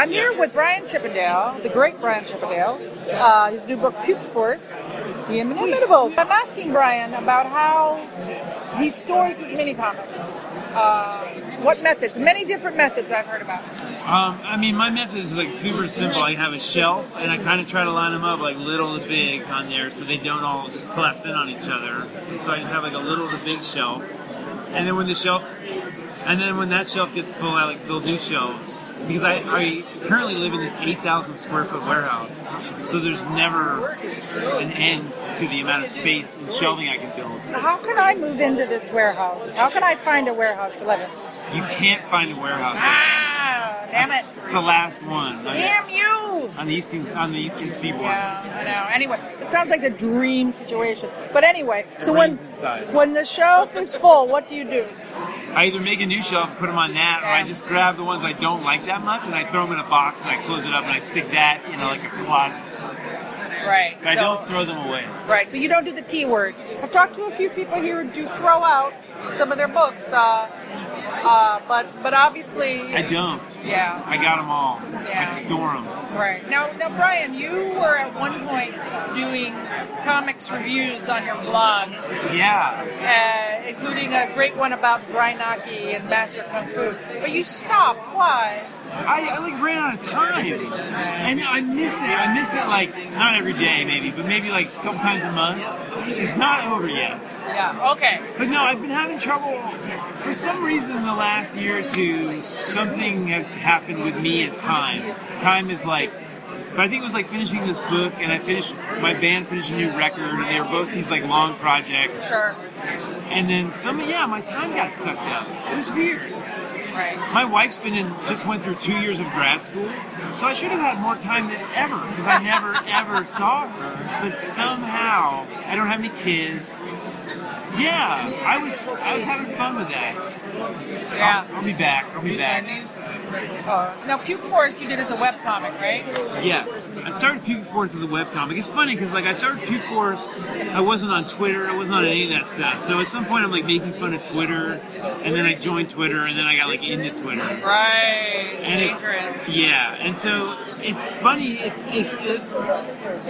I'm here with Brian Chippendale, the great Brian Chippendale, his new book, Puke Force, The Inimitable. I'm asking Brian about how he stores his mini-comics. What methods? Many different methods I've heard about. I mean, my method is like super simple. I have a shelf, and I kind of try to line them up like little to big on there so they don't all just collapse in on each other. So I just have like a little to big shelf. And then when the shelf... And then when that shelf gets full, I like build new shelves. Because I currently live in this 8,000 square foot warehouse, so there's never an end to the amount of space and shelving I can build. How can I move into this warehouse? How can I find a warehouse to live in? You can't find a warehouse. Ah, damn it! It's the last one. Damn you! On the eastern seaboard. Yeah, I know. Anyway, it sounds like the dream situation. But anyway, so when the shelf is full, what do you do? I either make a new shelf and put them on that, or I just grab the ones I don't like that much and I throw them in a box and I close it up and I stick that in like a closet. Right. But I don't throw them away. Right, so you don't do the T word. I've talked to a few people here who do throw out some of their books, but obviously... I don't. Yeah. I got them all. Yeah. I store them. Right. Now, Brian, you were at one point doing comics reviews on your blog. Yeah. Including a great one about Brainaki and Master Kung Fu. But you stopped. Why? I like ran out of time. And I miss it. I miss it like, not every day maybe, but maybe like a couple times a month. It's not over yet. Yeah, okay. But no, I've been having trouble. For some reason in the last year or two, something has happened with me at time. Time is like, but I think it was like finishing this book, and I finished, my band finished a new record, and they were both these like long projects. Sure. And then my time got sucked up. It was weird. Right. My wife's just went through 2 years of grad school, so I should have had more time than ever, because I never, ever saw her. But somehow, I don't have any kids. Yeah, I was having fun with that. Yeah. I'll be back. Now, Puke Force you did as a webcomic, right? Yeah. I started Puke Force as a webcomic. It's funny, because I started Puke Force, I wasn't on Twitter, I wasn't on any of that stuff. So at some point I'm like making fun of Twitter, and then I joined Twitter, and then I got like into Twitter. Right. Dangerous. Yeah. And so... It's funny, it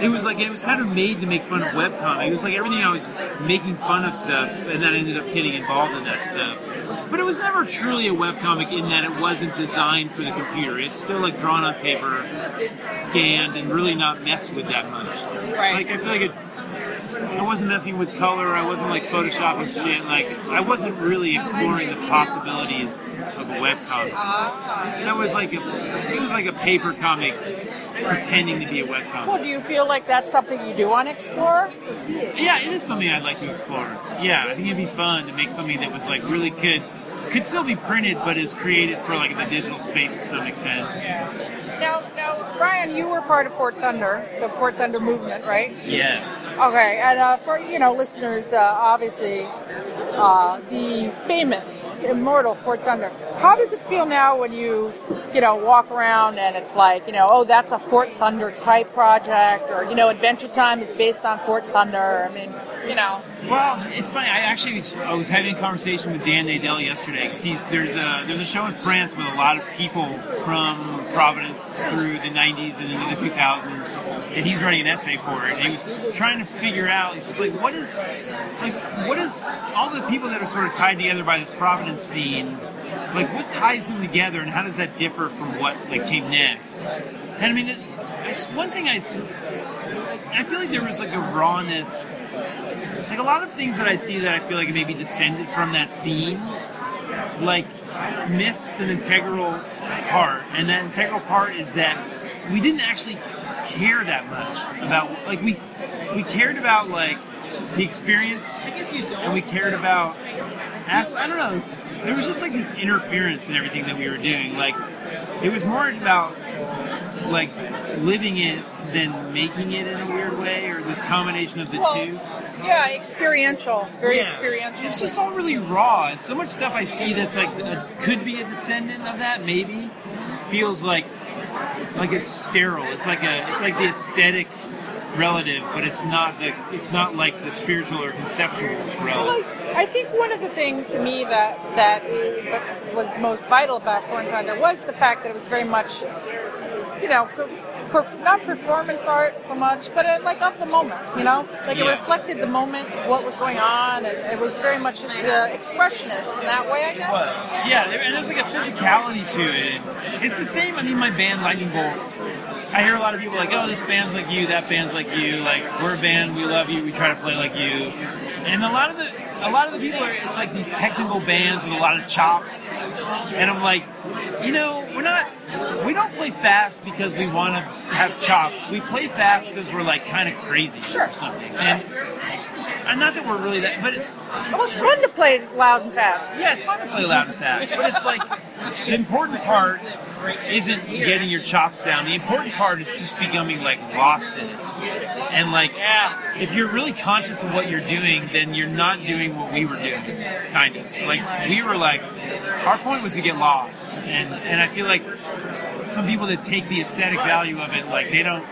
was kind of made to make fun of webcomics. It was like everything I was making fun of stuff, and then I ended up getting involved in that stuff. But it was never truly a webcomic in that it wasn't designed for the computer. It's still like drawn on paper, scanned, and really not messed with that much. Right. Like I feel like I wasn't messing with color, I wasn't like photoshopping shit, like I wasn't really exploring the possibilities of a webcomic. So it was like a paper comic pretending to be a webcomic. Well, do you feel like that's something you do want to explore? Yeah, it is something I'd like to explore. Yeah, I think it'd be fun to make something that was like really could still be printed, but is created for like the digital space to some extent. Yeah. Now, Brian, you were part of Fort Thunder, the Fort Thunder movement, right? Yeah. Okay, and for listeners, obviously, the famous, immortal Fort Thunder. How does it feel now when you walk around and it's like, oh, that's a Fort Thunder type project, or Adventure Time is based on Fort Thunder. I mean, Well, it's funny. I was having a conversation with Dan Nadel yesterday because there's a show in France with a lot of people from Providence through the '90s and into the 2000s, and he's writing an essay for it. And he was trying to figure out. He's just like, what is all the people that are sort of tied together by this Providence scene? Like, what ties them together, and how does that differ from what came next? And I mean, I feel like there was like a rawness. Like a lot of things that I see that I feel like maybe descended from that scene, like miss an integral part, and that integral part is that we didn't actually care that much about we cared about like the experience, and we cared about I don't know. There was just like this interference in everything that we were doing. Like it was more about like living it than making it in a weird way, or this combination of the two. Yeah, experiential. Very experiential. It's just all really raw. And so much stuff I see that's like could be a descendant of that, maybe, feels like it's sterile. It's like the aesthetic relative, but it's not like the spiritual or conceptual relative. Well, I think one of the things to me that was most vital about Foreign Thunder was the fact that it was very much you know, not performance art so much, but it, like, of the moment, you know? Like, it reflected the moment, what was going on, and it was very much just expressionist in that way, I guess. It was. Yeah, and there's, like, a physicality to it. It's the same, I mean, my band, Lightning Bolt, I hear a lot of people like, oh, this band's like you, that band's like you, like, we're a band, we love you, we try to play like you. And a lot of the people are, it's like these technical bands with a lot of chops. And I'm like, you know, we don't play fast because we want to have chops. We play fast because we're like kind of crazy or something. And not that we're really that, but... Well, it's fun to play loud and fast. Yeah, it's fun to play loud and fast, but it's like, the important part isn't getting your chops down. The important part is just becoming, like, lost in it. And, like, if you're really conscious of what you're doing, then you're not doing what we were doing, kind of. Like, we were like, our point was to get lost. And I feel like some people that take the aesthetic value of it, like, they're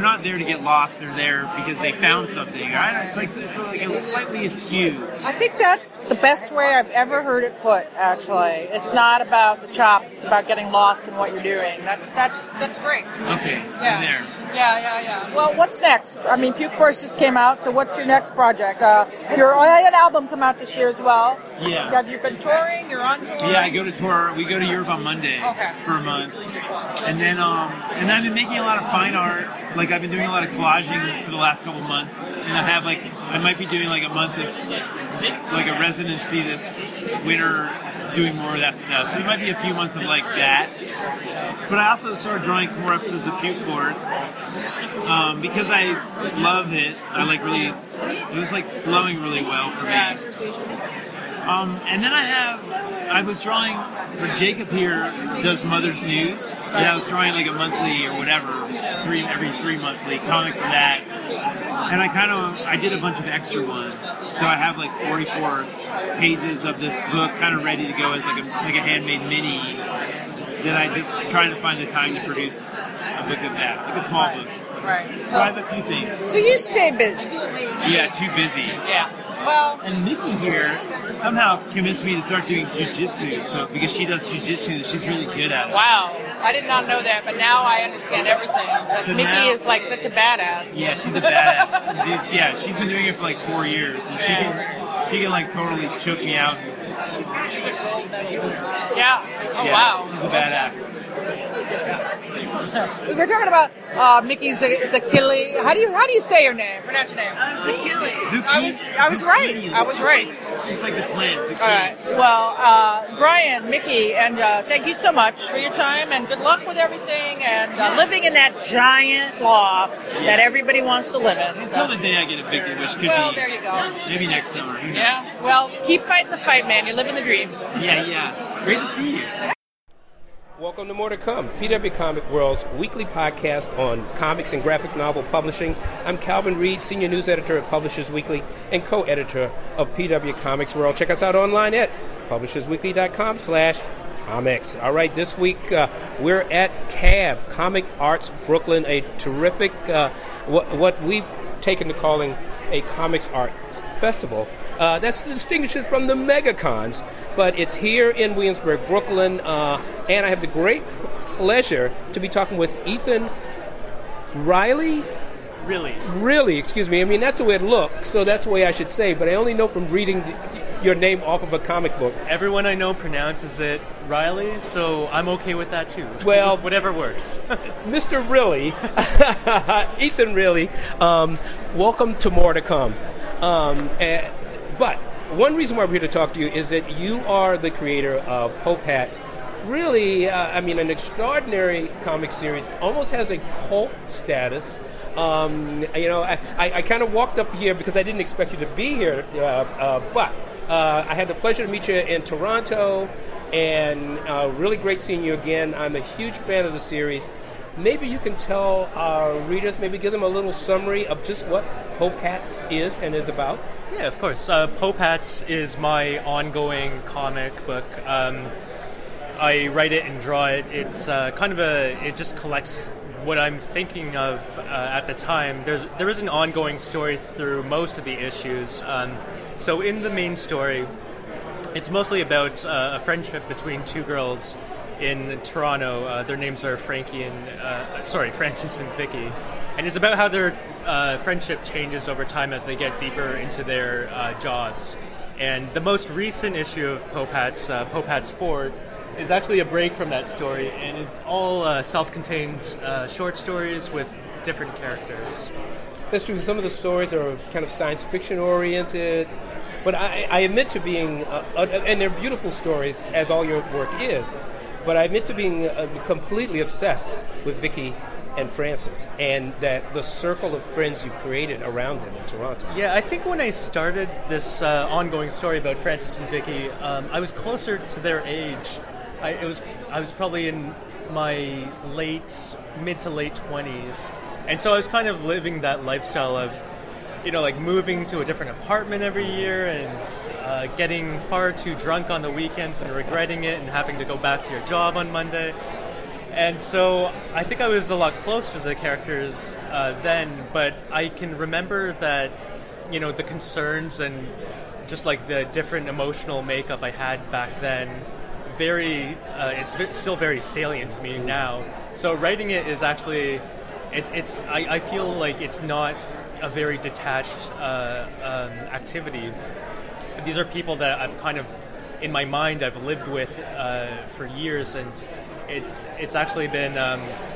not there to get lost. They're there because they found something. Right? It's like it was slightly askew. I think that's the best way I've ever heard it put, actually. It's not about the chops. It's about getting lost in what you're doing. That's great. Okay. Yeah. There. Yeah. Well, what's next? I mean, Puke Force just came out, so what's your next project? Your album come out this year as well. Yeah. Have you been touring? You're on tour? Yeah, I go to tour. We go to Europe on Monday for a month. And then I've been making a lot of fine art. Like, I've been doing a lot of collaging for the last couple months. And I might be doing, like, a month of... like a residency this winter, doing more of that stuff. So it might be a few months of like that. But I also started drawing some more episodes of Puke Force because I love it. It was like flowing really well for me. And then I was drawing for Jacob here, does Mother's News, and I was drawing like a monthly or whatever, every monthly comic for that. And I did a bunch of extra ones, so I have like 44 pages of this book kind of ready to go as like a handmade mini that I just trying to find the time to produce a book of that, like a small book. Right. So I have a few things. So you stay busy. Yeah, too busy. Yeah. Well, and Nikki here somehow convinced me to start doing jiu-jitsu. So because she does jiu-jitsu, she's really good at it. Wow, I did not know that, but now I understand everything. Nikki is like such a badass. Yeah, she's a badass. Yeah, she's been doing it for like 4 years, and she can like totally choke me out. Yeah. Oh, wow. She's a badass. We were talking about Mickey Zucchini. How do you say your name? Pronounce your name. Zucchini. Zucchini. I was right. I was right. Just like the plant. Zucchini. All right. Well, Brian, Mickey, and thank you so much for your time and good luck with everything and living in that giant loft that everybody wants to live in. Until the day I get a big wish. Well, there you go. Maybe next summer. Who knows? Yeah. Well, keep fighting the fight, man. You're living the dream. Yeah. Great to see you. Welcome to More to Come, PW Comic World's weekly podcast on comics and graphic novel publishing. I'm Calvin Reed, senior news editor at Publishers Weekly and co-editor of PW Comics World. Check us out online at publishersweekly.com/comics. All right, this week we're at CAB, Comic Arts Brooklyn, a terrific, what we've taken to calling a comics arts festival. That's the distinction from the megacons, but it's here in Williamsburg, Brooklyn, and I have the great pleasure to be talking with Ethan Rilly. Really, excuse me. I mean, that's the way it looks, so that's the way I should say, but I only know from reading your name off of a comic book. Everyone I know pronounces it Riley, so I'm okay with that too. Well, whatever works. Mr. Rilly, Ethan Rilly, welcome to More to Come. But one reason why we're here to talk to you is that you are the creator of Pope Hats. Really, an extraordinary comic series. Almost has a cult status. I kind of walked up here because I didn't expect you to be here, but I had the pleasure to meet you in Toronto, and really great seeing you again. I'm a huge fan of the series. Maybe you can tell our readers, maybe give them a little summary of just what Pope Hats is and is about. Yeah, of course. Pope Hats is my ongoing comic book. I write it and draw it. It's it just collects what I'm thinking of at the time. There is an ongoing story through most of the issues. So in the main story, it's mostly about a friendship between two girls in Toronto. Their names are Francis and Vicky. And it's about how their friendship changes over time as they get deeper into their jobs. And the most recent issue of Pope Hats 4, is actually a break from that story, and it's all self-contained short stories with different characters. That's true. Some of the stories are kind of science fiction oriented, but I admit to being, and they're beautiful stories, as all your work is, but I admit to being completely obsessed with Vicky and Francis, and that the circle of friends you've created around them in Toronto. Yeah, I think when I started this ongoing story about Francis and Vicky, I was closer to their age. I was probably in my mid to late 20s, and so I was kind of living that lifestyle of, you know, like moving to a different apartment every year and getting far too drunk on the weekends and regretting it and having to go back to your job on Monday. And so I think I was a lot closer to the characters then, but I can remember that, you know, the concerns and just like the different emotional makeup I had back then, it's still very salient to me now. So writing it is actually, I feel like it's not a very detached activity. These are people that I've kind of, in my mind, I've lived with for years, and it's actually been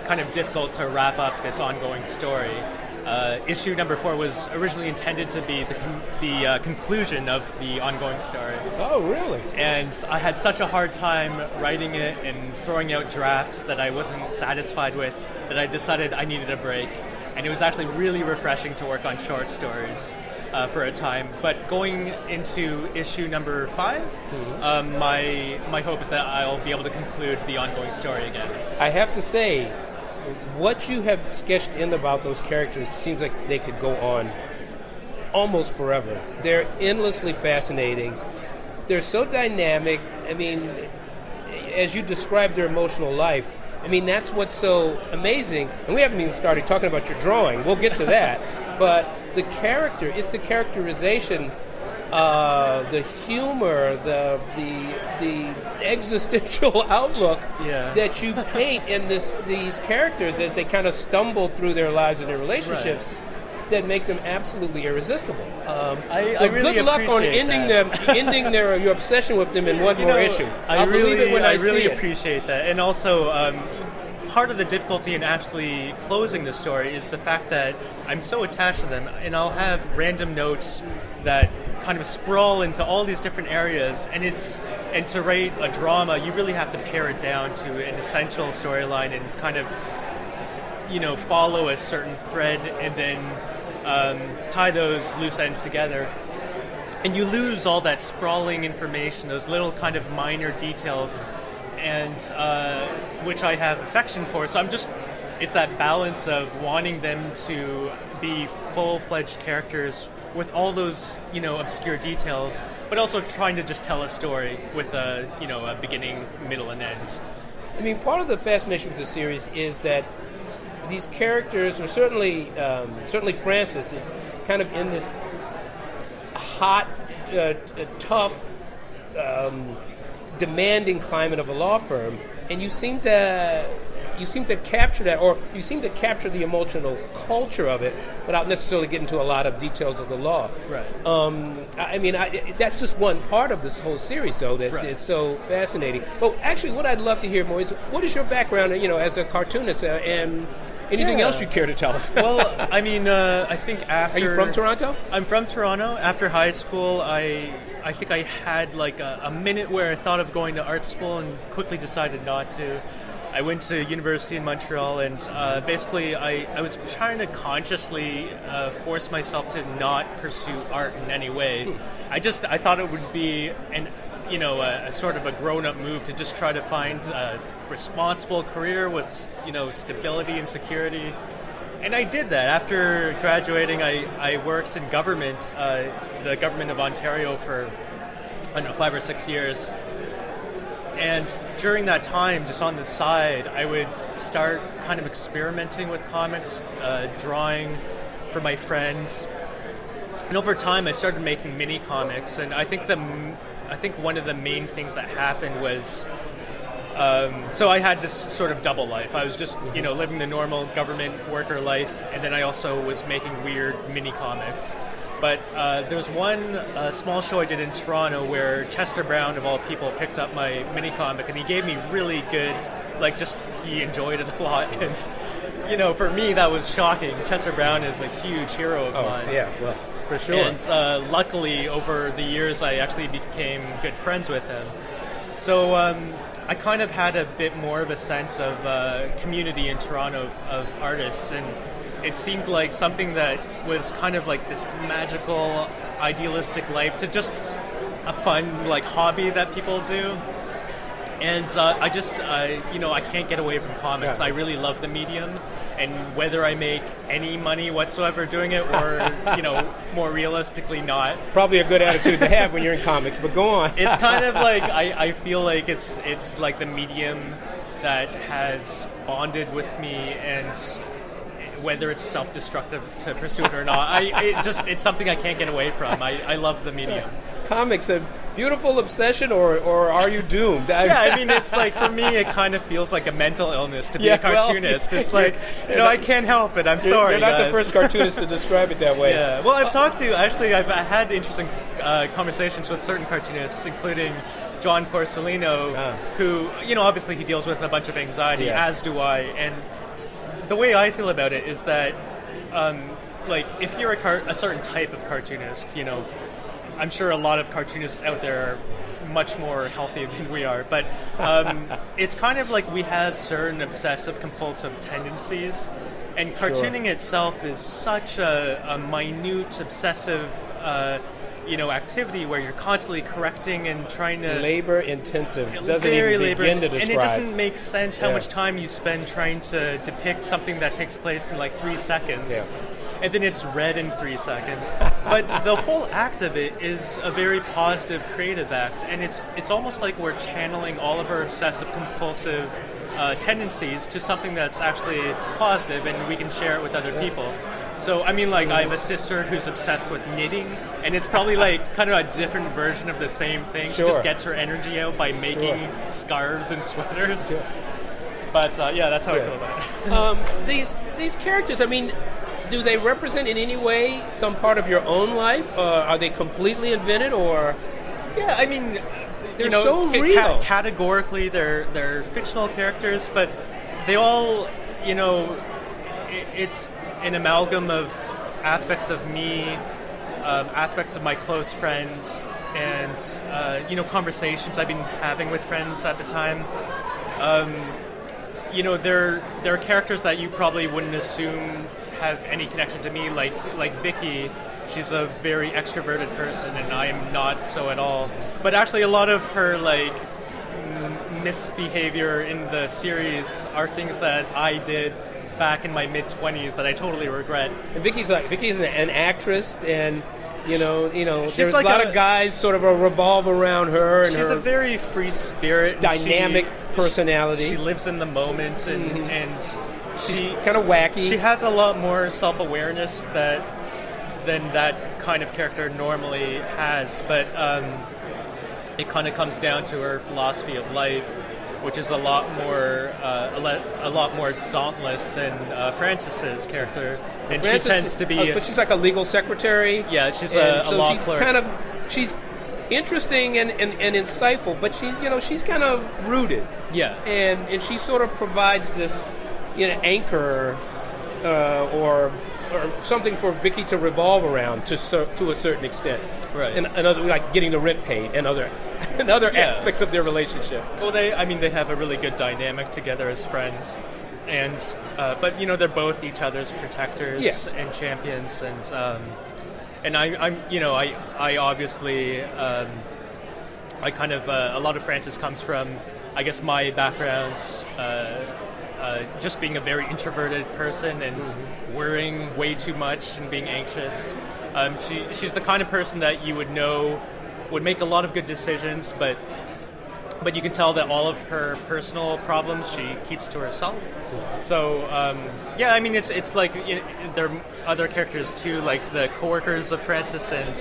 kind of difficult to wrap up this ongoing story. Issue number 4 was originally intended to be the conclusion of the ongoing story. Oh, really? And I had such a hard time writing it and throwing out drafts that I wasn't satisfied with that I decided I needed a break. And it was actually really refreshing to work on short stories for a time. But going into issue number 5, my hope is that I'll be able to conclude the ongoing story again. I have to say, what you have sketched in about those characters seems like they could go on almost forever. They're endlessly fascinating. They're so dynamic. I mean, as you describe their emotional life, I mean, that's what's so amazing. And we haven't even started talking about your drawing. We'll get to that. But the character, it's the characterization, the humor, the existential outlook that you paint in these characters as they kind of stumble through their lives and their relationships that make them absolutely irresistible. So I really good luck on ending your obsession with them in one more issue. I really appreciate that. And also, part of the difficulty in actually closing the story is the fact that I'm so attached to them, and I'll have random notes that kind of sprawl into all these different areas, and to write a drama you really have to pare it down to an essential storyline and kind of, you know, follow a certain thread and then tie those loose ends together, and you lose all that sprawling information, those little kind of minor details, and which I have affection for. So it's that balance of wanting them to be full-fledged characters with all those, you know, obscure details, but also trying to just tell a story with a, you know, a beginning, middle, and end. I mean, part of the fascination with the series is that these characters, or certainly Francis, is kind of in this hot, tough, demanding climate of a law firm, and you seem to capture that, or you seem to capture the emotional culture of it without necessarily getting to a lot of details of the law. Right. That's just one part of this whole series, though, that is so fascinating. But actually, what I'd love to hear more is, what is your background, you know, as a cartoonist, and anything else you care to tell us? Well, I mean, I think after... Are you from Toronto? I'm from Toronto. After high school, I think I had like a minute where I thought of going to art school and quickly decided not to. I went to university in Montreal, and basically I was trying to consciously force myself to not pursue art in any way. I thought it would be a sort of a grown-up move to just try to find a responsible career with, you know, stability and security. And I did that. After graduating, I worked in government, the government of Ontario for, I don't know, 5 or 6 years. And during that time, just on the side, I would start kind of experimenting with comics, drawing for my friends. And over time, I started making mini comics. And I think one of the main things that happened was So I had this sort of double life. I was just, you know, living the normal government worker life, and then I also was making weird mini comics. But there was one small show I did in Toronto where Chester Brown, of all people, picked up my mini comic, and he gave me really good, like, just he enjoyed it a lot. And, you know, for me, that was shocking. Chester Brown is a huge hero of mine. Yeah, well, for sure. And luckily, over the years, I actually became good friends with him. So I kind of had a bit more of a sense of community in Toronto of artists, and it seemed like something that was kind of like this magical, idealistic life to just a fun like hobby that people do. And I just, you know, I can't get away from comics. Yeah. I really love the medium, and whether I make any money whatsoever doing it or, you know, more realistically not. Probably a good attitude to have when you're in comics, but go on. It's kind of like, I feel like it's like the medium that has bonded with me, and whether it's self-destructive to pursue it or not, it's something I can't get away from. I love the medium. Comics, a beautiful obsession, or are you doomed? Yeah, I mean, it's like, for me, it kind of feels like a mental illness to be a cartoonist. Well, it's like, you know, I can't help it. I'm sorry, you're not guys. The first cartoonist to describe it that way. Yeah. Well, I've had interesting conversations with certain cartoonists, including John Porcelino, who, you know, obviously he deals with a bunch of anxiety, as do I, and the way I feel about it is that, like, if you're a certain type of cartoonist, you know, I'm sure a lot of cartoonists out there are much more healthy than we are, but it's kind of like we have certain obsessive-compulsive tendencies, and cartooning itself is such a minute, obsessive, you know, activity where you're constantly correcting and trying to... Labor-intensive. It doesn't even begin to describe. And it doesn't make sense how much time you spend trying to depict something that takes place in, like, 3 seconds. Yeah. And then it's read in 3 seconds. But the whole act of it is a very positive, creative act. And it's almost like we're channeling all of our obsessive-compulsive tendencies to something that's actually positive, and we can share it with other people. So, I mean, like, I have a sister who's obsessed with knitting, and it's probably, like, kind of a different version of the same thing. She just gets her energy out by making scarves and sweaters. Sure. But, yeah, that's how I feel about it. These characters, I mean, do they represent in any way some part of your own life? Are they completely invented, or...? Yeah, I mean, they're so real. Categorically, they're fictional characters, but they all, you know, it's an amalgam of aspects of me, aspects of my close friends, and, you know, conversations I've been having with friends at the time. You know, there are characters that you probably wouldn't assume have any connection to me, like Vicky. She's a very extroverted person, and I am not so at all. But actually, a lot of her, like, misbehavior in the series are things that I did back in my mid-20s that I totally regret. And Vicky's an actress, and you know there's like a lot of guys sort of revolve around her. And she's a very free spirit, dynamic personality. She lives in the moment, and and she's kind of wacky. She has a lot more self-awareness than that kind of character normally has, but it kind of comes down to her philosophy of life, which is a lot more dauntless than Francis's character, and Frances, she tends to be. But she's like a legal secretary. Yeah, she's a law clerk. She's interesting and insightful, but she's kind of rooted. Yeah, and she sort of provides this, you know, anchor or something for Vicky to revolve around to a certain extent. Right, and another, like, getting the rent paid and other. And other aspects of their relationship. Well, they have a really good dynamic together as friends, and but you know, they're both each other's protectors and champions, and I'm obviously I kind of a lot of Francis comes from, I guess, my backgrounds, just being a very introverted person and worrying way too much and being anxious. She's the kind of person that you would know would make a lot of good decisions, but you can tell that all of her personal problems she keeps to herself. So yeah, I mean, it's like, you know, there are other characters too, like the coworkers of Francis and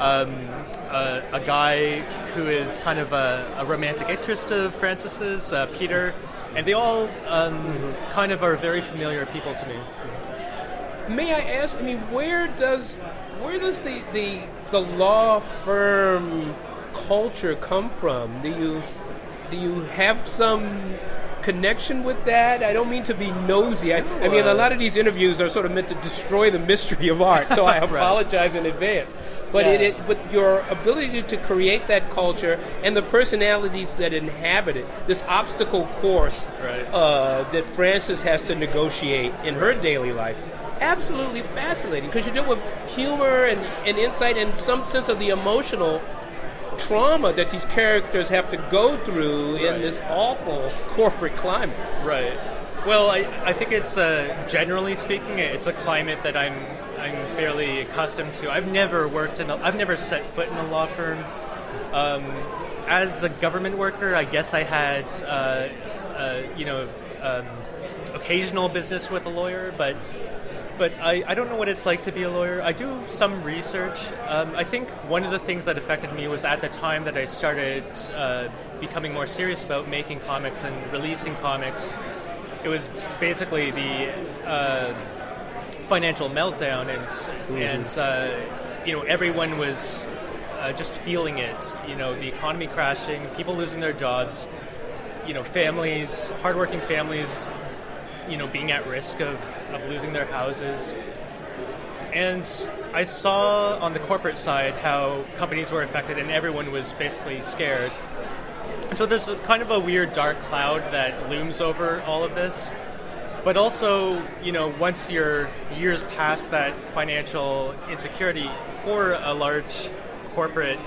a guy who is kind of a romantic interest of Francis's, Peter, and they all kind of are very familiar people to me. May I ask? I mean, where does the law firm culture come from? Do you have some connection with that? I don't mean to be nosy. I mean, a lot of these interviews are sort of meant to destroy the mystery of art, so I apologize in advance. But but your ability to create that culture and the personalities that inhabit it, this obstacle course that Frances has to negotiate in her daily life, absolutely fascinating, because you deal with humor and insight and some sense of the emotional trauma that these characters have to go through in this awful corporate climate. Right. Well, I think it's, generally speaking, it's a climate that I'm fairly accustomed to. I've never worked I've never set foot in a law firm. As a government worker, I guess I had, occasional business with a lawyer, but I don't know what it's like to be a lawyer. I do some research. I think one of the things that affected me was at the time that I started becoming more serious about making comics and releasing comics, it was basically the financial meltdown, and everyone was just feeling it. You know, the economy crashing, people losing their jobs, you know, families, hardworking families, you know, being at risk of losing their houses. And I saw on the corporate side how companies were affected and everyone was basically scared. And so there's kind of a weird dark cloud that looms over all of this. But also, you know, once you're years past that financial insecurity for a large corporate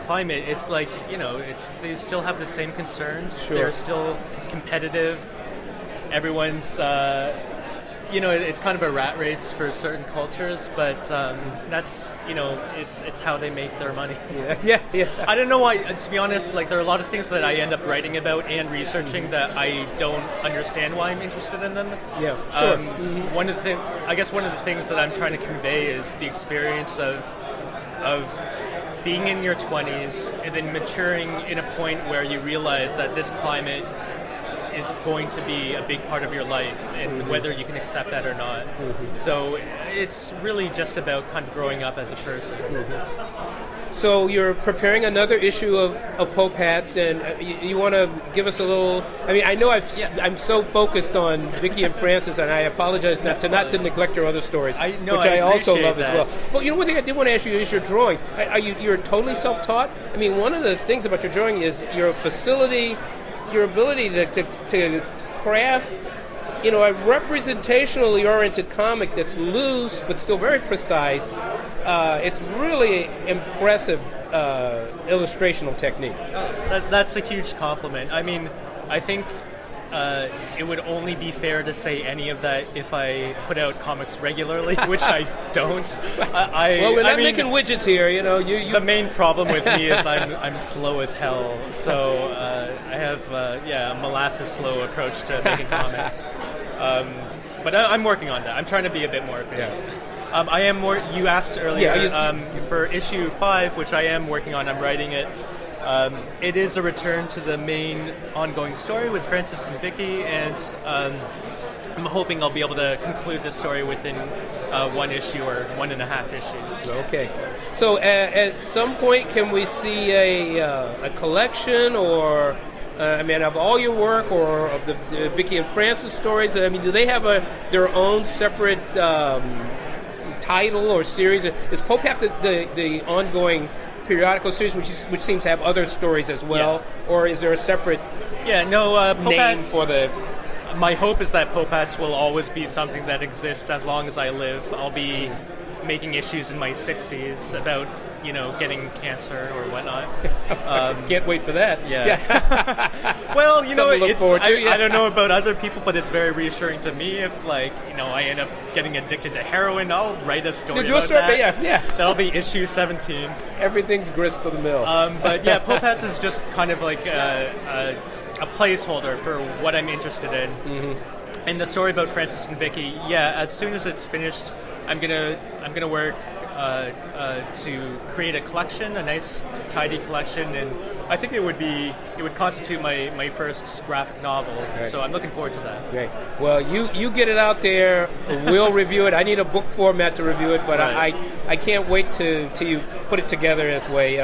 climate, it's like, you know, they still have the same concerns. Sure. They're still competitive. Everyone's, you know, it's kind of a rat race for certain cultures, but that's, you know, it's how they make their money. Yeah. I don't know why, to be honest, like, there are a lot of things that I end up writing about and researching that I don't understand why I'm interested in them. Yeah, sure. One of the things that I'm trying to convey is the experience of being in your 20s and then maturing in a point where you realize that this climate is going to be a big part of your life, and whether you can accept that or not. So it's really just about kind of growing up as a person. So you're preparing another issue of Pope Hats, and you want to give us a little... I mean, I know I'm so focused on Vicky and Frances, and I apologize not to neglect your other stories, which I also love as well. But you know, one thing I did want to ask you is your drawing. You're totally self-taught? I mean, one of the things about your drawing is your facility... your ability to craft, you know, a representationally oriented comic that's loose but still very precise. It's really impressive illustrational technique. That's a huge compliment. I mean, I think it would only be fair to say any of that if I put out comics regularly, which I don't. Making widgets here, you know. You the main problem with me is I'm slow as hell, so I have a molasses slow approach to making comics. But I'm working on that. I'm trying to be a bit more efficient. Yeah. I am more. You asked earlier for issue 5, which I am working on. I'm writing it. It is a return to the main ongoing story with Frances and Vicky, and I'm hoping I'll be able to conclude the story within one issue or 1.5 issues. Okay. So at some point, can we see a collection or, of all your work or of the Vicky and Frances stories? I mean, do they have their own separate title or series? Is Pope Hat the ongoing periodical series, which seems to have other stories as well, or is there a separate Pope name Hats, for the... My hope is that Pope Hats will always be something that exists as long as I live. I'll be making issues in my 60s about, you know, getting cancer or whatnot. Can't wait for that. Yeah. Well, you know, I don't know about other people, but it's very reassuring to me if, like, you know, I end up getting addicted to heroin. I'll write a story about that. Yeah. That'll be issue 17. Everything's grist for the mill. But yeah, Pope Hats is just kind of like a placeholder for what I'm interested in. And the story about Frances and Vicky, as soon as it's finished, I'm gonna work to create a collection, a nice tidy collection, and I think it would constitute my first graphic novel. Right. So I'm looking forward to that. Great. Well, you get it out there. We'll review it. I need a book format to review it, but right. I can't wait to you put it together that way.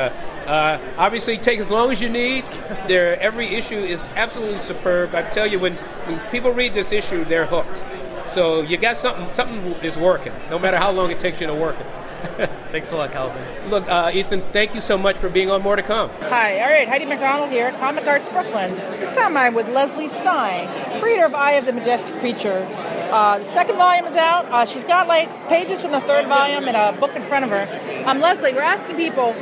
Obviously, take as long as you need. Every issue is absolutely superb. I tell you, when people read this issue, they're hooked. So you got something is working, no matter how long it takes you to work it. Thanks a lot, Calvin. Look, Ethan, thank you so much for being on More to Come. Hi, all right, Heidi McDonald here at Comic Arts Brooklyn. This time I'm with Leslie Stein, creator of Eye of the Majestic Creature. The second volume is out. She's got, pages from the third volume and a book in front of her. Leslie, we're asking people,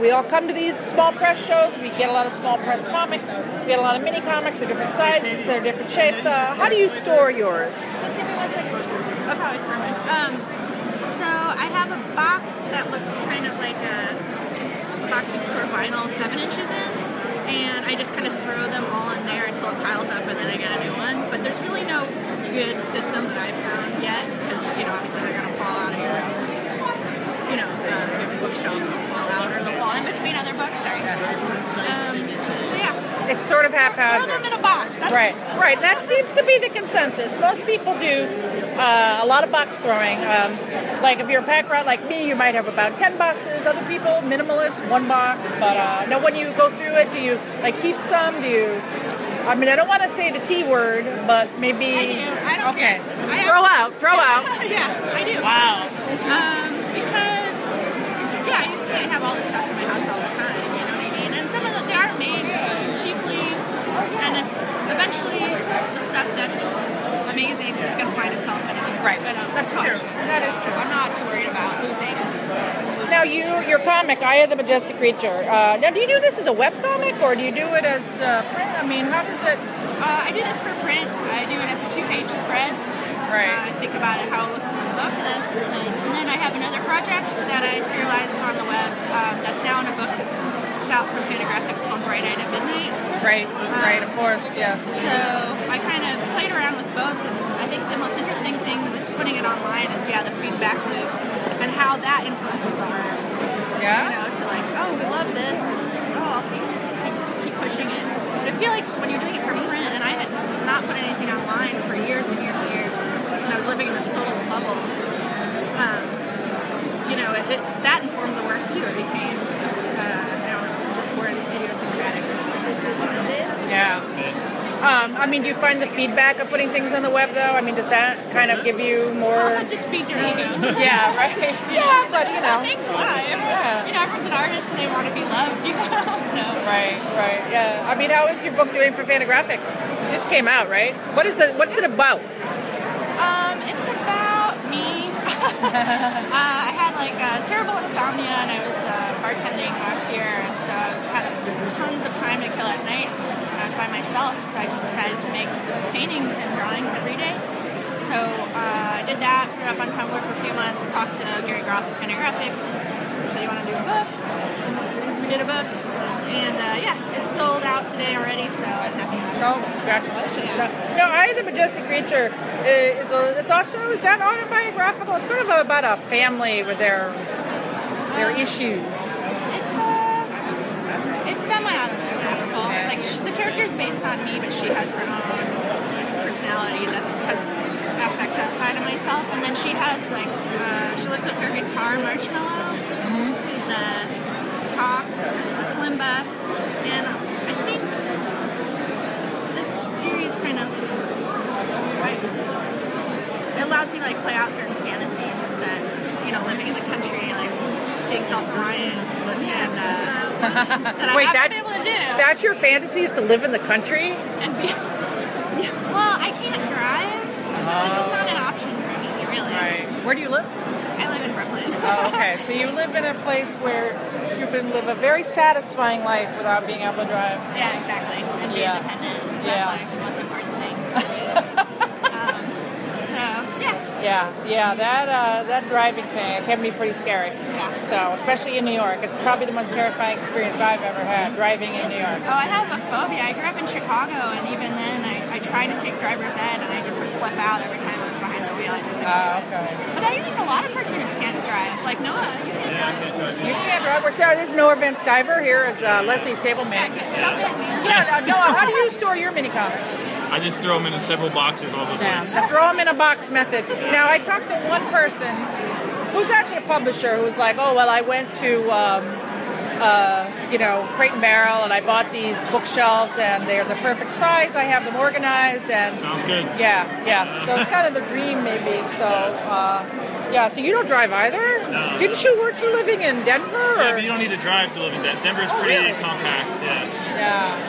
we all come to these small press shows. We get a lot of small press comics. We get a lot of mini comics. They're different sizes. They're different shapes. How do you store yours? Just give me one second. I'll probably store mine. So I have a box that looks kind of like a box you store vinyl 7 inches in, and I just kind of throw them all in there until it piles up, and then I get a new one. But there's really no good system that I've found yet, because obviously they're gonna fall out of your bookshelf or the wall in between other books. Sorry. So yeah. It's sort of haphazard. Throw them in a box. That's right. Right. That seems to be the consensus. Most people do a lot of box throwing. If you're a pack rat like me, you might have about 10 boxes. Other people, minimalist, one box. But now, when you go through it, do you keep some? Do you? I mean, I don't want to say the T word, but maybe. I do. I don't care. I throw out. Throw out. Yeah, I do. Wow. Yeah, I used to have all this stuff in my house all the time, you know what I mean? And some of them, they aren't made cheaply, and eventually the stuff that's amazing is going to find itself in it. Right, that's true. That is true. I'm not too worried about losing. Now, your comic, Eye of the Majestic Creature, now do you do this as a webcomic, or do you do it as print? I mean, how does it... I do this for print. I do it as a 2-page spread. Right. I think about it, how it looks in the book. And then I have another project that I serialized on the web that's now in a book that's out from Fantagraphics called Bright Night at Midnight. Right, right, of course, yes. So I kind of played around with both, and I think the most interesting thing with putting it online is, the feedback loop and how that influences the art. Yeah? Oh, we love this, and I'll keep pushing it. But I feel like when you're doing it for print, and I had not put anything online for years and years and years, I was living in this total bubble. That informed the work too. It became, just more idiosyncratic or something like that. Yeah. Do you find the feedback of putting things on the web, though? Does that kind of give you more... Well, it just feeds your ego. Yeah, right? Yeah, but... Thanks a lot. Yeah. Everyone's an artist and they want to be loved, so... Right, yeah. How is your book doing for Fantagraphics? It just came out, right? What's it about? It's about me. I had terrible insomnia, and I was bartending last year, and so I had tons of time to kill at night, and I was by myself, so I just decided to make paintings and drawings every day. So I did that, put it up on Tumblr for a few months, talked to Gary Groth of Fantagraphics, said you want to do a book. We did a book, and it's sold out today already, so I'm happy. Oh, congratulations. Yeah. No, Eye of the Majestic Creature... Is that autobiographical? It's kind of about a family with their issues. It's semi-autobiographical. Okay. The character's based on me, but she has her own personality that has aspects outside of myself. And then she has she lives with her guitar, Marshmallow. Mm-hmm. She's talks, Kalimba, and I think this series kind of. It allows me to play out certain fantasies that, living in the country, being self-reliant, and that I haven't been able to do. That's your fantasy, is to live in the country? And well, I can't drive, so this is not an option for me, really. Right. Where do you live? I live in Brooklyn. Oh, okay. So you live in a place where you can live a very satisfying life without being able to drive. Yeah, exactly. And be independent. That's the most important thing. Yeah, that driving thing, it can be pretty scary. Yeah. So, especially in New York. It's probably the most terrifying experience I've ever had, driving in New York. Oh, I have a phobia. I grew up in Chicago, and even then, I tried to take driver's ed, and I just flip out every time I was behind the wheel. likes to do it. But I think a lot of cartoonists can't drive. Like Noah, you can't drive. You can't drive. We're sorry, this is Noah Van Sciver. Here is Leslie's table man. Noah, how do you store your mini comics? I just throw them in several boxes all the time. Yeah. Throw them in a box method. Now, I talked to one person who's actually a publisher who's like, oh, well, I went to... Crate and Barrel, and I bought these bookshelves, and they're the perfect size. I have them organized, and sounds good. Yeah. So it's kind of the dream, maybe. So, So you don't drive either? No. Didn't you? Weren't you living in Denver? Yeah, but you don't need to drive to live in Denver. Denver's pretty compact. Yeah.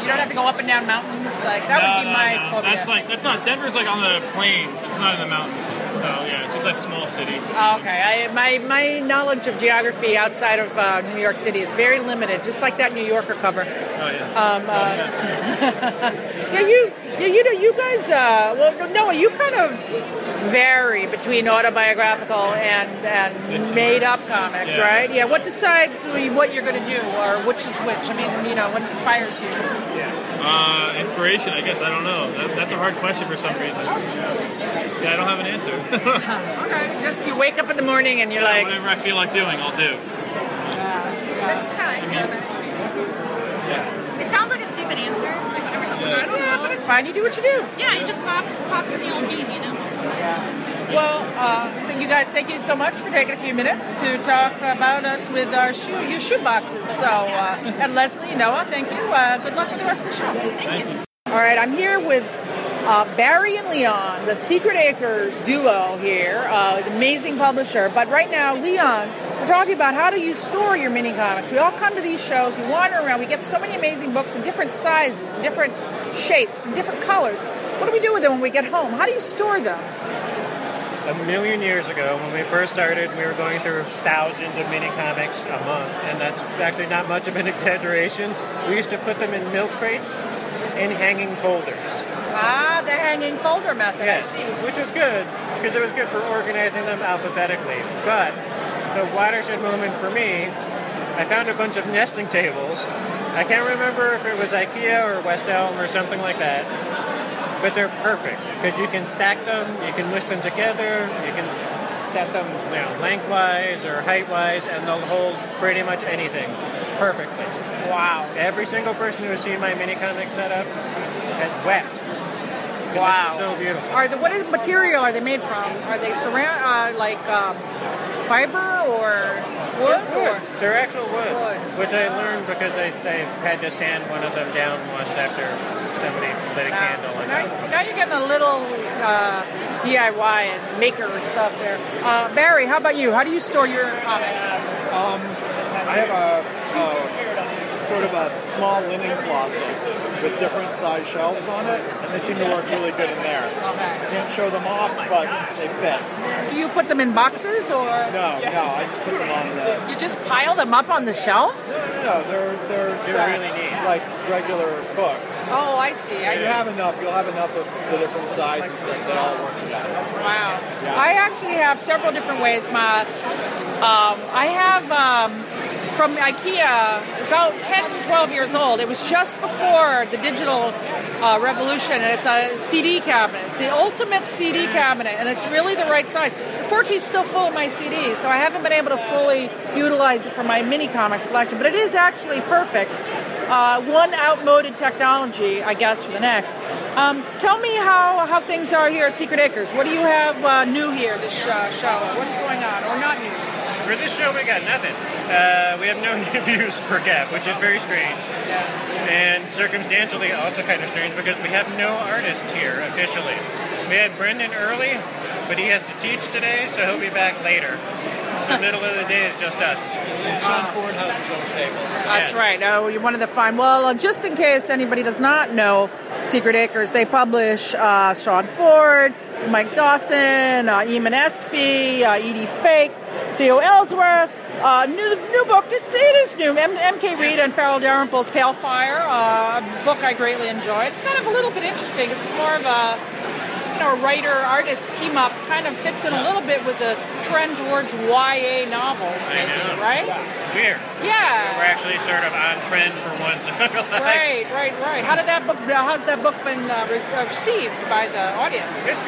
You don't have to go up and down mountains. Like that would be my phobia. That's not. Denver's like on the plains. It's not in the mountains. So yeah, it's just like small city. Okay. My knowledge of geography outside of New York City is very limited, just like that New Yorker cover. Oh yeah. You guys. Noah, you kind of vary between autobiographical and made up comics, right? Yeah. What decides what you're going to do, or which is which? I mean, what inspires you? Inspiration, I guess. I don't know. That's a hard question for some reason. Yeah, I don't have an answer. Okay. Just you wake up in the morning and you're like, whatever I feel like doing, I'll do. That's how I feel about it. Yeah. It sounds like a stupid answer. Like whatever. I don't know, but it's fine. You do what you do. Yeah, you just pops in the old game, Yeah. Well, you guys, thank you so much for taking a few minutes to talk about us with our your shoe boxes. So, and Leslie, Noah, thank you. Good luck with the rest of the show. Thank you. All right, I'm here with Barry and Leon, the Secret Acres duo here, an amazing publisher. But right now, Leon, we're talking about how do you store your mini comics. We all come to these shows, we wander around, we get so many amazing books in different sizes, in different shapes, in different colors. What do we do with them when we get home? How do you store them? 1,000,000 years ago, when we first started, we were going through thousands of mini comics a month, and that's actually not much of an exaggeration. We used to put them in milk crates and hanging folders. Ah, the hanging folder method, yes, I see. Which was good, because it was good for organizing them alphabetically. But the watershed moment for me, I found a bunch of nesting tables. I can't remember if it was IKEA or West Elm or something like that, but they're perfect, because you can stack them, you can mush them together, you can set them lengthwise or heightwise, and they'll hold pretty much anything perfectly. Wow. Every single person who has seen my mini comic setup has wept. Wow. It's so beautiful. What is material are they made from? Are they fiber or wood? Or? They're actual wood. Which I learned because I had to sand one of them down once after somebody lit a candle. Now you're getting a little DIY and maker stuff there. Barry, how about you? How do you store your comics? I have a sort of a small linen closet with different size shelves on it, and they seem to work really good in there. Okay. I can't show them off, but they fit. Do you put them in boxes, or...? No, I just put them on the... You just pile them up on the shelves? No, they're stacked really like regular books. Oh, I see, You'll have enough of the different sizes that they all work together. Wow. Yeah. I actually have several different ways. From IKEA, about 10, 12 years old. It was just before the digital revolution, and it's a CD cabinet. It's the ultimate CD cabinet, and it's really the right size. Unfortunately, it's still full of my CDs, so I haven't been able to fully utilize it for my mini comics collection, but it is actually perfect. One outmoded technology, I guess, for the next. Tell me how things are here at Secret Acres. What do you have new here this show? What's going on, or not new? For this show, we got nothing. We have no news for Gab, which is very strange. And circumstantially also kind of strange because we have no artists here officially. We had Brendan early, but he has to teach today, so he'll be back later. The middle of the day is just us. And Sean Ford has his own table. That's right. Oh, you're one of the fine. Well, just in case anybody does not know Secret Acres, they publish Sean Ford, Mike Dawson, Eamon Espy, Edie Fake, Theo Ellsworth. New book, it is new. MK Reed and Feral Darrymple's Pale Fire, a book I greatly enjoyed. It's kind of a little bit interesting because it's more of a know, writer-artist team-up kind of fits in a little bit with the trend towards YA novels, maybe, right? Weird. Yeah. We're actually sort of on trend for once. Right. How's that book been received by the audience? It's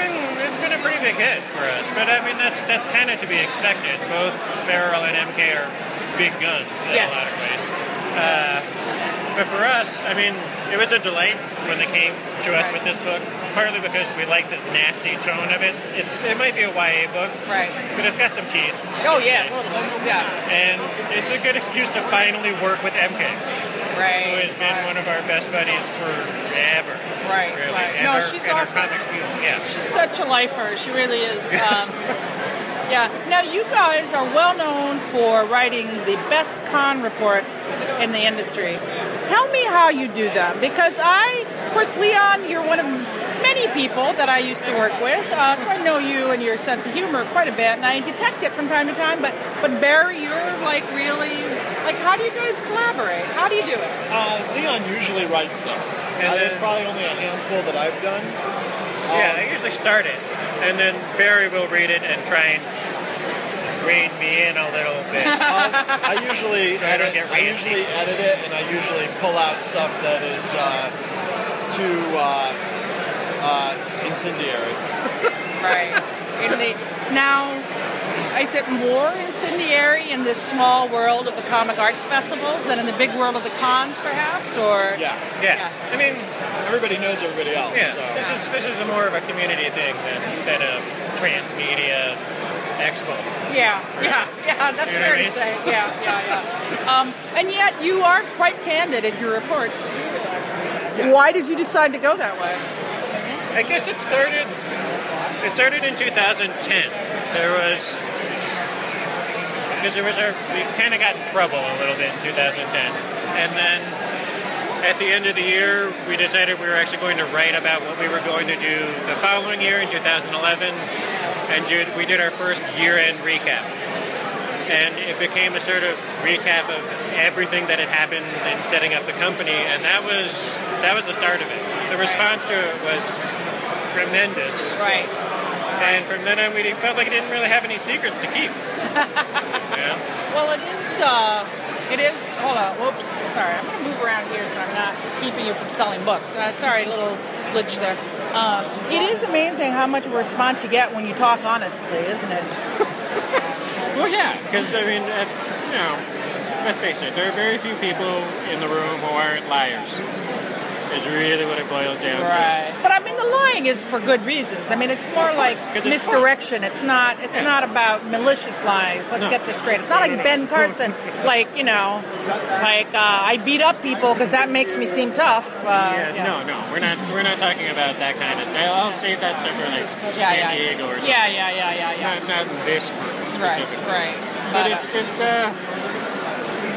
been a pretty big hit for us, but I mean that's kind of to be expected. Both Feral and MK are big guns in a lot of ways. But for us, I mean, it was a delight when they came to us with this book, partly because we like the nasty tone of it. It might be a YA book, but it's got some teeth. Oh, yeah, totally, yeah. And it's a good excuse to finally work with MK, who has been one of our best buddies forever. Right. No, she's awesome. She's such a lifer. She really is. Yeah. Now, you guys are well known for writing the best con reports in the industry. Tell me how you do them, because of course, Leon, you're one of many people that I used to work with, so I know you and your sense of humor quite a bit, and I detect it from time to time, but Barry, you're like really, like, how do you guys collaborate? How do you do it? Leon usually writes them. There's probably only a handful that I've done. I usually start it, and then Barry will read it and try and rein me in a little bit. I usually edit it, and I usually pull out stuff that is too incendiary. Is it more incendiary in this small world of the comic arts festivals than in the big world of the cons, perhaps? Or I mean, everybody knows everybody else. Yeah, so. This is a more of a community thing than a transmedia expo. Yeah. That's fair to say. Yeah. And yet, you are quite candid in your reports. Yeah. Why did you decide to go that way? I guess it started. It started in 2010. We kind of got in trouble a little bit in 2010, and then at the end of the year, we decided we were actually going to write about what we were going to do the following year in 2011, and we did our first year-end recap, and it became a sort of recap of everything that had happened in setting up the company, and that was the start of it. The response to it was tremendous. Right. And from then on, we felt like it didn't really have any secrets to keep. Yeah. Well, it is. Hold on. Whoops. Sorry. I'm going to move around here so I'm not keeping you from selling books. Sorry, little glitch there. It is amazing how much response you get when you talk honestly, isn't it? Well, yeah. Because I mean, let's face it. There are very few people in the room who aren't liars. Is really what it boils down to. But I mean, the lying is for good reasons. I mean, it's more like misdirection. It's not about malicious lies. Let's get this straight. It's not like Ben Carson, I beat up people because that makes me seem tough. No, we're not talking about that kind of. I'll save that stuff for like San Diego or something. Yeah. Not this room specifically. Right. But it's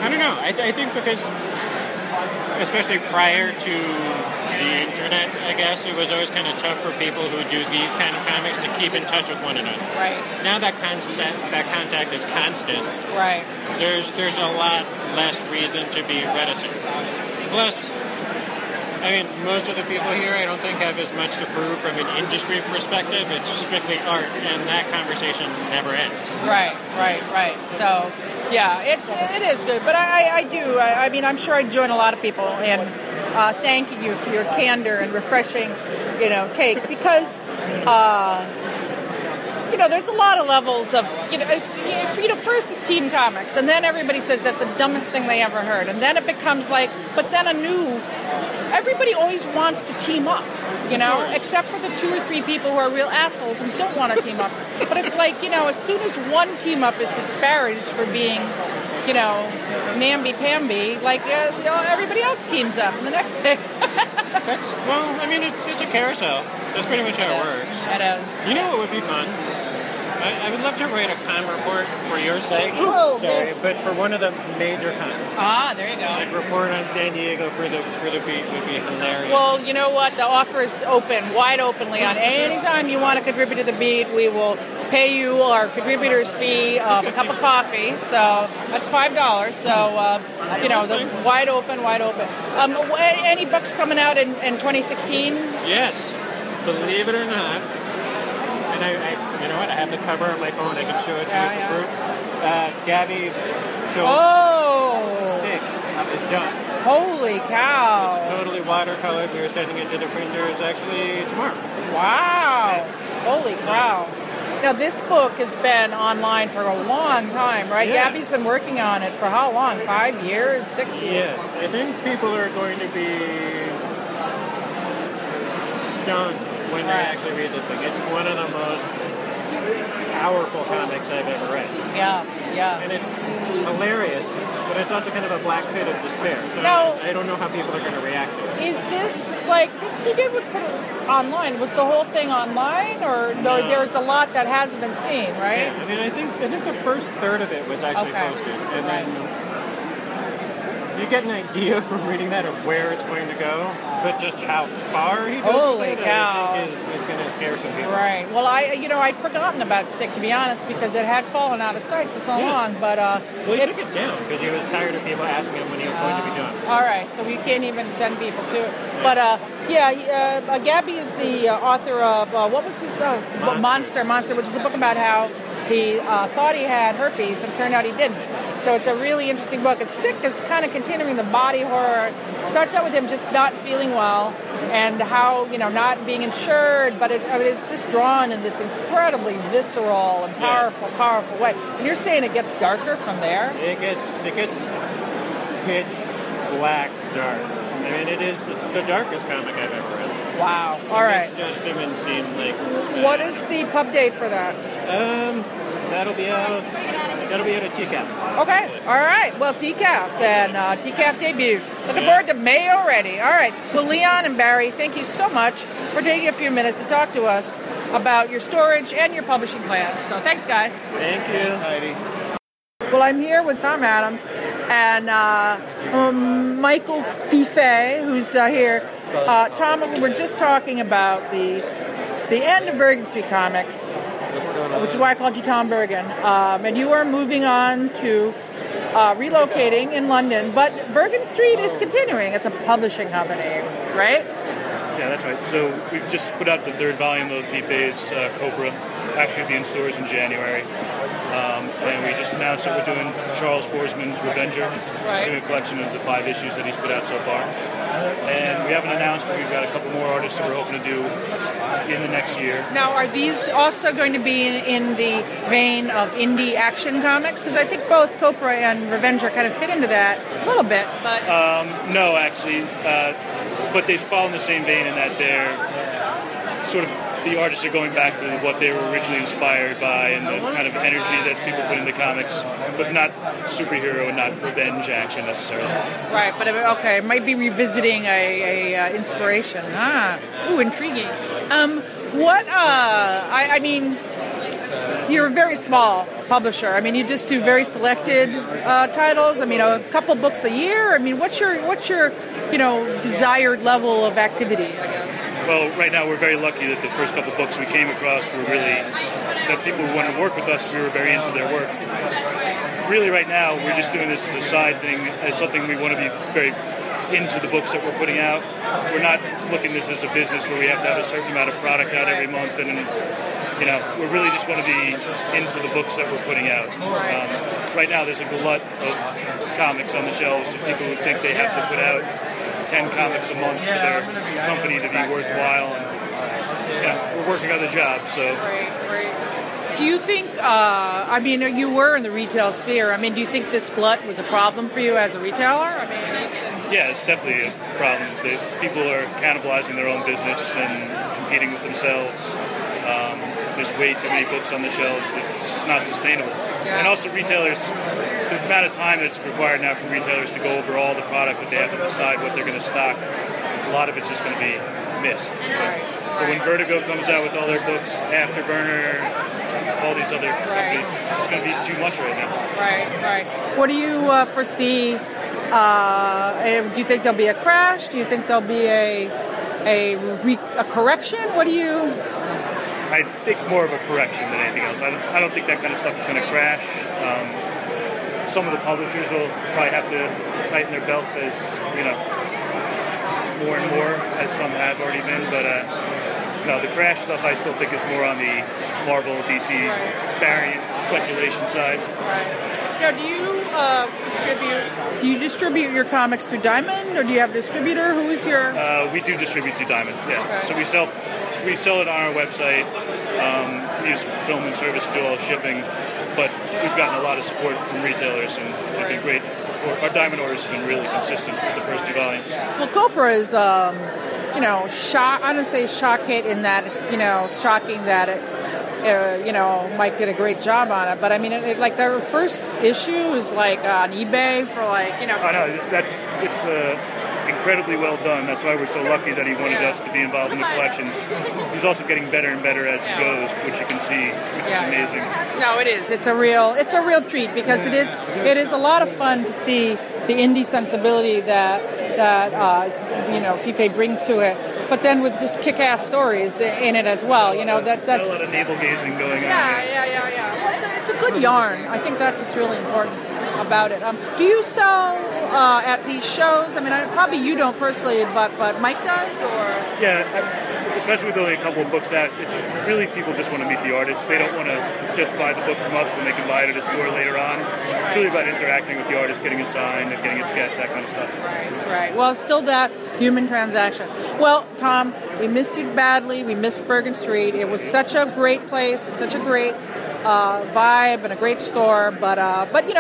I don't know. I think because. Especially prior to the internet, I guess, it was always kind of tough for people who do these kind of comics to keep in touch with one another. Right. Now that contact is constant. Right. There's a lot less reason to be reticent. Plus, I mean, most of the people here I don't think have as much to prove from an industry perspective. It's strictly art, and that conversation never ends. Right. So... yeah, it is good, but I do. I mean, I'm sure I'd join a lot of people in thanking you for your candor and refreshing, take, because, there's a lot of levels of, first it's team comics, and then everybody says that's the dumbest thing they ever heard, and then it becomes like, but then everybody always wants to team up, except for the 2 or 3 people who are real assholes and don't want to team up. But it's like, as soon as one team up is disparaged for being, namby-pamby, like everybody else teams up. And the next thing... it's a carousel. That's pretty much how it works. It is. You know what would be fun? I would love to write a con report for your sake. Oh, sorry, but for one of the major cons. Ah, there you go. I'd report on San Diego for the beat would be hilarious. Well, you know what? The offer is open, wide open, Leon. Anytime you want to contribute to the beat, we will pay you our contributor's fee of a cup of coffee. So that's $5. So wide open. Any books coming out in 2016? Yes, believe it or not. and I you know what? I have the cover on my phone. I can show it to you for proof. Gabby shows Sick is done. Holy cow! It's totally watercolored. We are sending it to the printers actually tomorrow. Wow! Holy cow! Now, this book has been online for a long time, right? Yeah. Gabby's been working on it for how long? 5 years? 6 years? Yes. I think people are going to be stunned when they actually read this thing. It's one of the most powerful comics I've ever read. Yeah, yeah. And it's hilarious, but it's also kind of a black pit of despair. So now, I don't know how people are going to react to it. Is this, like, this he did with... online? Was the whole thing online, or no? There's a lot that hasn't been seen, right? Yeah, I mean, I think the first third of it was actually posted, and then you get an idea from reading that of where it's going to go, but just how far he goes. Holy cow! I think is going to scare some people. Right. Well, I'd forgotten about Sick, to be honest, because it had fallen out of sight for so long. But well, he took it down because he was tired of people asking him when he was going to be done. All right, so you can't even send people to it, but. Gabby is the author of, what was his, Monster, which is a book about how he thought he had herpes and turned out he didn't. So it's a really interesting book. It's Sick is kind of continuing the body horror. It starts out with him just not feeling well and how, not being insured, but it's just drawn in this incredibly visceral and powerful way. And you're saying it gets darker from there? It gets pitch black dark. I mean, it is the darkest comic I've ever read. Wow. All right. It's just an insane, what is the pub date for that? That'll be out of TCAF. Okay. All right. Well, TCAF then. TCAF debut. Looking forward to May already. All right. Well, Leon and Barry, thank you so much for taking a few minutes to talk to us about your storage and your publishing plans. So thanks, guys. Thank you. Thanks, Heidi. Well, I'm here with Tom Adams and Michael Fife, who's here. Tom, we were just talking about the end of Bergen Street Comics, which is why I called you Tom Bergen. And you are moving on to relocating in London, but Bergen Street is continuing. It's a publishing company, right? Yeah, that's right. So we've just put out the third volume of Fife's Copra. Actually, it'll be in stores in January. And we just announced that we're doing Charles Forsman's Revenger, doing a collection of the 5 issues that he's put out so far. And we haven't announced, but we've got a couple more artists that we're hoping to do in the next year. Now, are these also going to be in the vein of indie action comics? Because I think both Copra and Revenger kind of fit into that a little bit. But no, actually. But they fall in the same vein in that they're sort of... The artists are going back to what they were originally inspired by and the kind of energy that people put into comics, but not superhero and not revenge action necessarily. Right, but it might be revisiting a inspiration. Ooh, intriguing. I mean, you're a very small publisher. I mean, you just do very selected titles. I mean, a couple books a year. I mean, what's your desired level of activity, I guess? Well, right now we're very lucky that the first couple of books we came across were really, that people who wanted to work with us, we were very into their work. Really right now, we're just doing this as a side thing, as something we want to be very into the books that we're putting out. We're not looking at this as a business where we have to have a certain amount of product out every month, and we really just want to be into the books that we're putting out. Right now there's a glut of comics on the shelves of people who think they have to put out 10 comics a month for their company to be worthwhile. And, we're working other jobs, so... Right. Do you think, you were in the retail sphere. I mean, do you think this glut was a problem for you as a retailer? I mean, at least in... Yeah, it's definitely a problem. The people are cannibalizing their own business and competing with themselves. There's way too many books on the shelves. It's not sustainable. Yeah. And also retailers... The amount of time that's required now for retailers to go over all the product that they have to decide what they're going to stock, a lot of it's just going to be missed. But when Vertigo comes out with all their books, Afterburner, all these other companies, it's going to be too much right now. Right. What do you foresee? Do you think there'll be a crash? Do you think there'll be a correction? What do you... I think more of a correction than anything else. I don't think that kind of stuff is going to crash. Some of the publishers will probably have to tighten their belts as, more and more, as some have already been, but Now, the Crash stuff I still think is more on the Marvel, DC, variant speculation side. Right. Now, do you distribute your comics through Diamond, or do you have a distributor? Who is your... we do distribute through Diamond, yeah. Okay. So we sell it on our website. We use Film and Service to do all shipping, but we've gotten a lot of support from retailers, and it's been great. Our Diamond orders have been really consistent with the first two volumes. Well, Copra is, shock hit in that it's, shocking that it... Mike did a great job on it, but I mean, it, their first issue is on eBay for I know it's incredibly well done. That's why we're so lucky that he wanted us to be involved in the collections. He's also getting better and better as he goes, which you can see, which is amazing. No, it is. It's a real treat because it is a lot of fun to see the indie sensibility that Fife brings to it. But then with just kick-ass stories in it as well, that's a lot of navel gazing going on. Yeah. Well, it's a good yarn. I think that's what's really important about it. Do you sell at these shows? I mean, probably you don't personally, but Mike does, or especially with only a couple of books out, it's really people just want to meet the artist. They don't want to just buy the book from us when they can buy it at a store later on. It's really about interacting with the artist, getting it signed, and getting it sketched, that kind of stuff. Right. Well, still that human transaction. Well, Tom, we miss you badly. We miss Bergen Street. It was such a great place. It's such a great vibe and a great store. But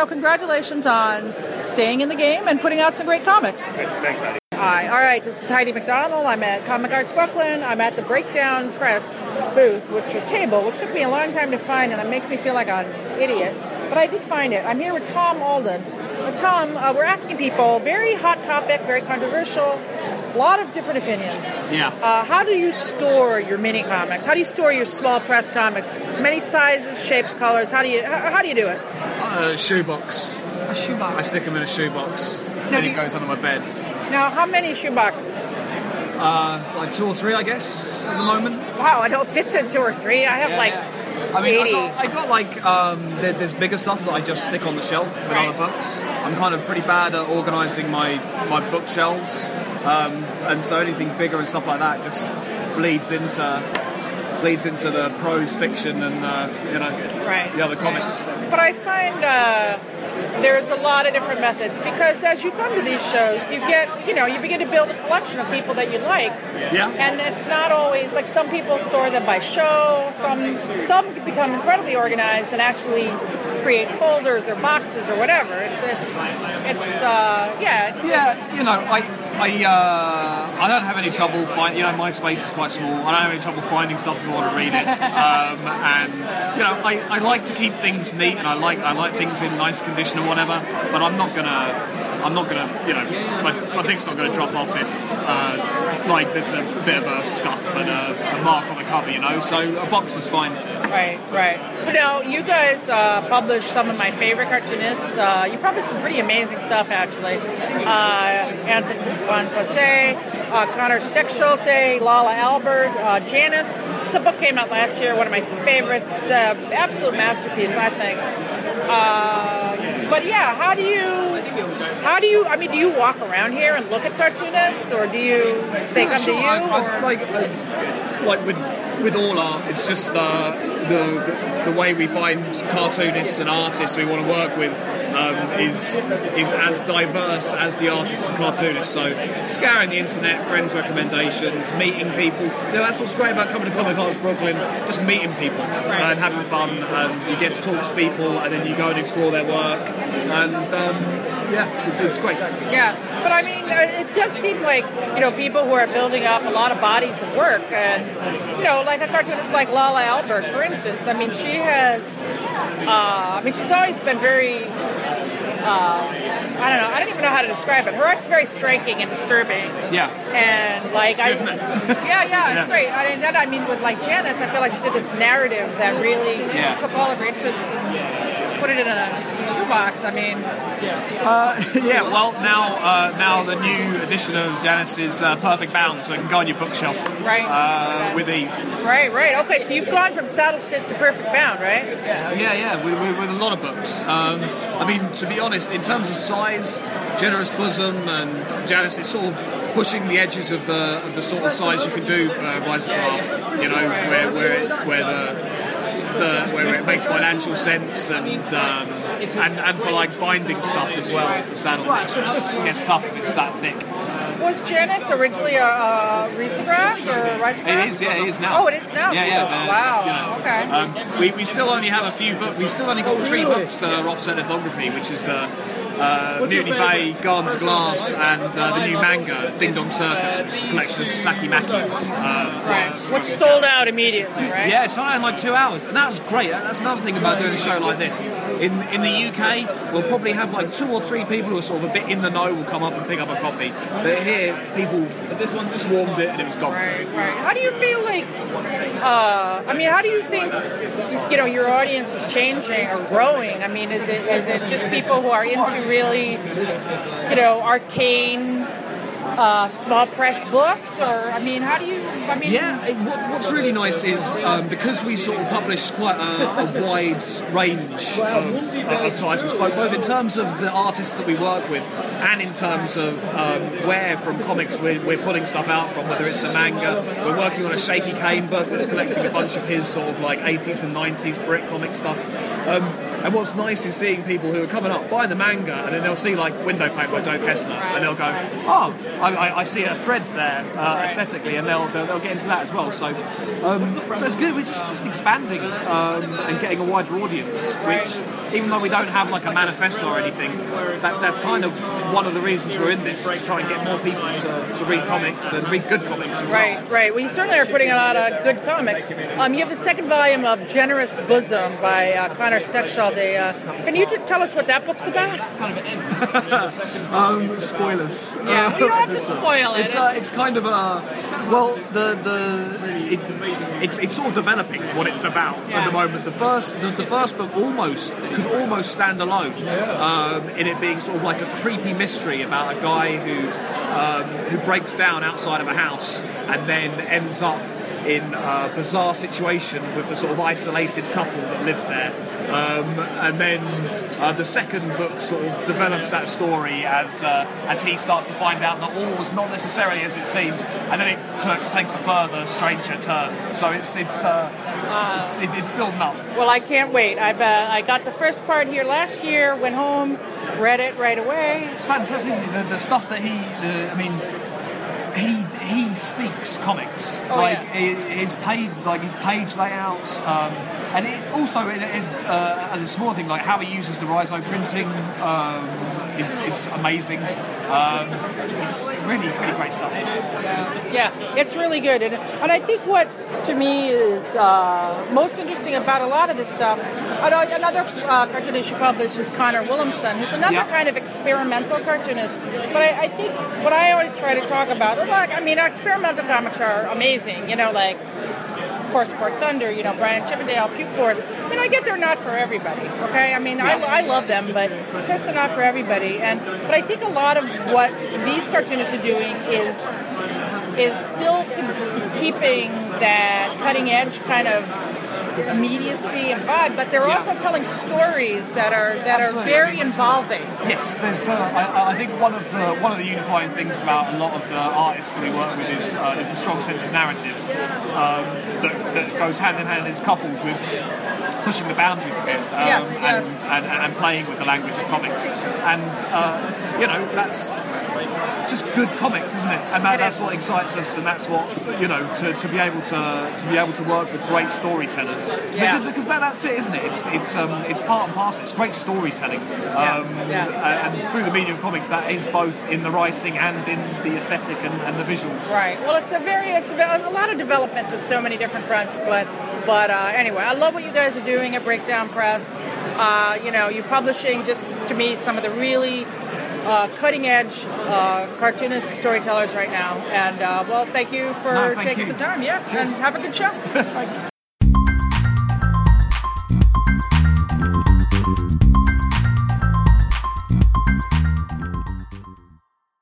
congratulations on staying in the game and putting out some great comics. Great. Thanks, Heidi. Hi. All right, this is Heidi McDonald. I'm at Comic Arts Brooklyn. I'm at the Breakdown Press booth, which took me a long time to find, and it makes me feel like an idiot. But I did find it. I'm here with Tom Alden. Tom, we're asking people, very hot topic, very controversial, a lot of different opinions. Yeah. How do you store your mini comics? How do you store your small press comics? Many sizes, shapes, colors. How do you do it? Shoebox. A shoebox. I stick them in a shoebox. Then it goes under my bed. Now, how many shoeboxes? 2 or 3, I guess, at the moment. Wow, I know it fits in 2 or 3. I have 80. There's bigger stuff that I just stick on the shelf with other books. I'm kind of pretty bad at organising my bookshelves, and so anything bigger and stuff like that just bleeds into the prose fiction and the other comics. But I find there's a lot of different methods because as you come to these shows, you get you begin to build a collection of people that you like. Yeah. And it's not always like some people store them by show. Some become incredibly organized and actually create folders or boxes or whatever. I don't have any trouble finding... my space is quite small. I don't have any trouble finding stuff if I want to read it. I like to keep things neat, and I like things in nice condition or whatever. But I'm not gonna. My thing's not gonna drop off if there's a bit of a scuff and a mark on the cover. So a box is fine. Right. But now you guys publish some of my favorite cartoonists. You publish some pretty amazing stuff, actually. Anthony Van Sciver, Connor Stechschulte, Lala Albert, Janice. This book came out last year. One of my favorites. Absolute masterpiece, I think. Do you walk around here and look at cartoonists, or do you think I'm to you? With all art, it's just the way we find cartoonists and artists we want to work with is as diverse as the artists and cartoonists. So scouring the internet, friends' recommendations, meeting people. That's what's great about coming to Comic Arts Brooklyn, just meeting people and having fun. And you get to talk to people and then you go and explore their work. And it's great. Yeah, but I mean, it just seemed like, people who are building up a lot of bodies of work. And, like a cartoonist like Lala Albert, for instance, I mean, she has... she's always been very... I don't even know how to describe it. Her art's very striking and disturbing. Yeah. And it's great. With Janice, I feel like she did this narrative that really took all of her interests and put it in a shoebox. I mean. Now the new edition of Janice is Perfect Bound, so it can go on your bookshelf. Right. With ease. Right. Okay, so you've gone from Saddle Stitch to Perfect Bound, right? Yeah. With a lot of books. To be honest, in terms of size, Generous Bosom and Janice, it's sort of pushing the edges of the sort of size you can do for Rise of the Laugh, you know, where it makes financial sense and for like binding stuff as well for saddles. It gets tough if it's that thick. Was Janice originally a risograph or a risograph? It is, yeah, it is now. Oh, it is now. Yeah, too. Yeah. Wow. You know, okay. We still only have a few books. We still only got 3 books that are offset lithography, which is Moody Bay, Gardens Glass, and the new manga, Ding Dong Circus, which is a collection of Saki Maki's works. Which sold out immediately, right? Yeah, it sold out in like 2 hours. And that's great. That's another thing about doing a show like this. In the UK, we'll probably have like 2 or 3 people who are sort of a bit in the know will come up and pick up a copy. But here, people swarmed it and it was gone. Right. How do you feel like... how do you think, you know, your audience is changing or growing? I mean, is it just people who are into really, you know, arcane small press books, what's really nice is because we sort of publish quite a wide range of titles, both in terms of the artists that we work with and in terms of where from comics we're pulling stuff out from, whether it's the manga. We're working on a Shaky Kane book that's collecting a bunch of his sort of like 80s and 90s Brit comic stuff. And what's nice is seeing people who are coming up, buying the manga, and then they'll see, like, Window Pane by Joe Kessler, and they'll go, oh, I see a thread there aesthetically, and they'll get into that as well. So it's good. We're just expanding and getting a wider audience, which, even though we don't have, like, a manifesto or anything, that's kind of one of the reasons we're in this, to try and get more people to read comics and read good comics as well. Right. Well, you certainly are putting out good comics. You have the second volume of Generous Bosom by Connor Stechschulte. Can you tell us what that book's about? Spoilers. Yeah, we don't have to spoil it. It's kind of it's sort of developing what it's about at the moment. The first book could almost stand alone in it being sort of like a creepy mystery about a guy who breaks down outside of a house and then ends up in a bizarre situation with the sort of isolated couple that live there. And then the second book sort of develops that story as he starts to find out that all was not necessarily as it seemed, and then it takes a further stranger turn. So it's building up. Well, I can't wait. I got the first part here last year. Went home, read it right away. It's fantastic. The stuff that he speaks comics. His page layouts, and it also as a small thing, like how he uses the Rhizo printing is amazing. It's really, really great stuff. Yeah, it's really good, and I think what to me is most interesting about a lot of this stuff. Another cartoonist you publish is Connor Williamson, who's another kind of experimental cartoonist. But I think what I always try to talk about, our experimental comics are amazing, you know, like, of course, Fort Thunder, you know, Brian Chippendale, Puke Force. I mean, I get they're not for everybody, okay? I love them, but of course they're not for everybody. But I think a lot of what these cartoonists are doing is still keeping that cutting-edge kind of immediacy and vibe, but they're also telling stories that are very involving. Yes, there's. I think one of the unifying things about a lot of the artists that we work with is the strong sense of narrative that goes hand in hand. Is coupled with pushing the boundaries a bit, and playing with the language of comics, and it's just good comics, isn't it? And that's what excites us, and that's what to be able to work with great storytellers. Yeah. Because that's it, isn't it? It's part and parcel. It's great storytelling, and through the medium of comics, that is both in the writing and in the aesthetic and the visuals. Right. Well, it's a lot of developments at so many different fronts, but anyway, I love what you guys are doing at Breakdown Press. You're publishing, just to me, some of the really cutting-edge cartoonists and storytellers right now. And, thank you for taking some time. Yeah, cheers. And have a good show. Thanks.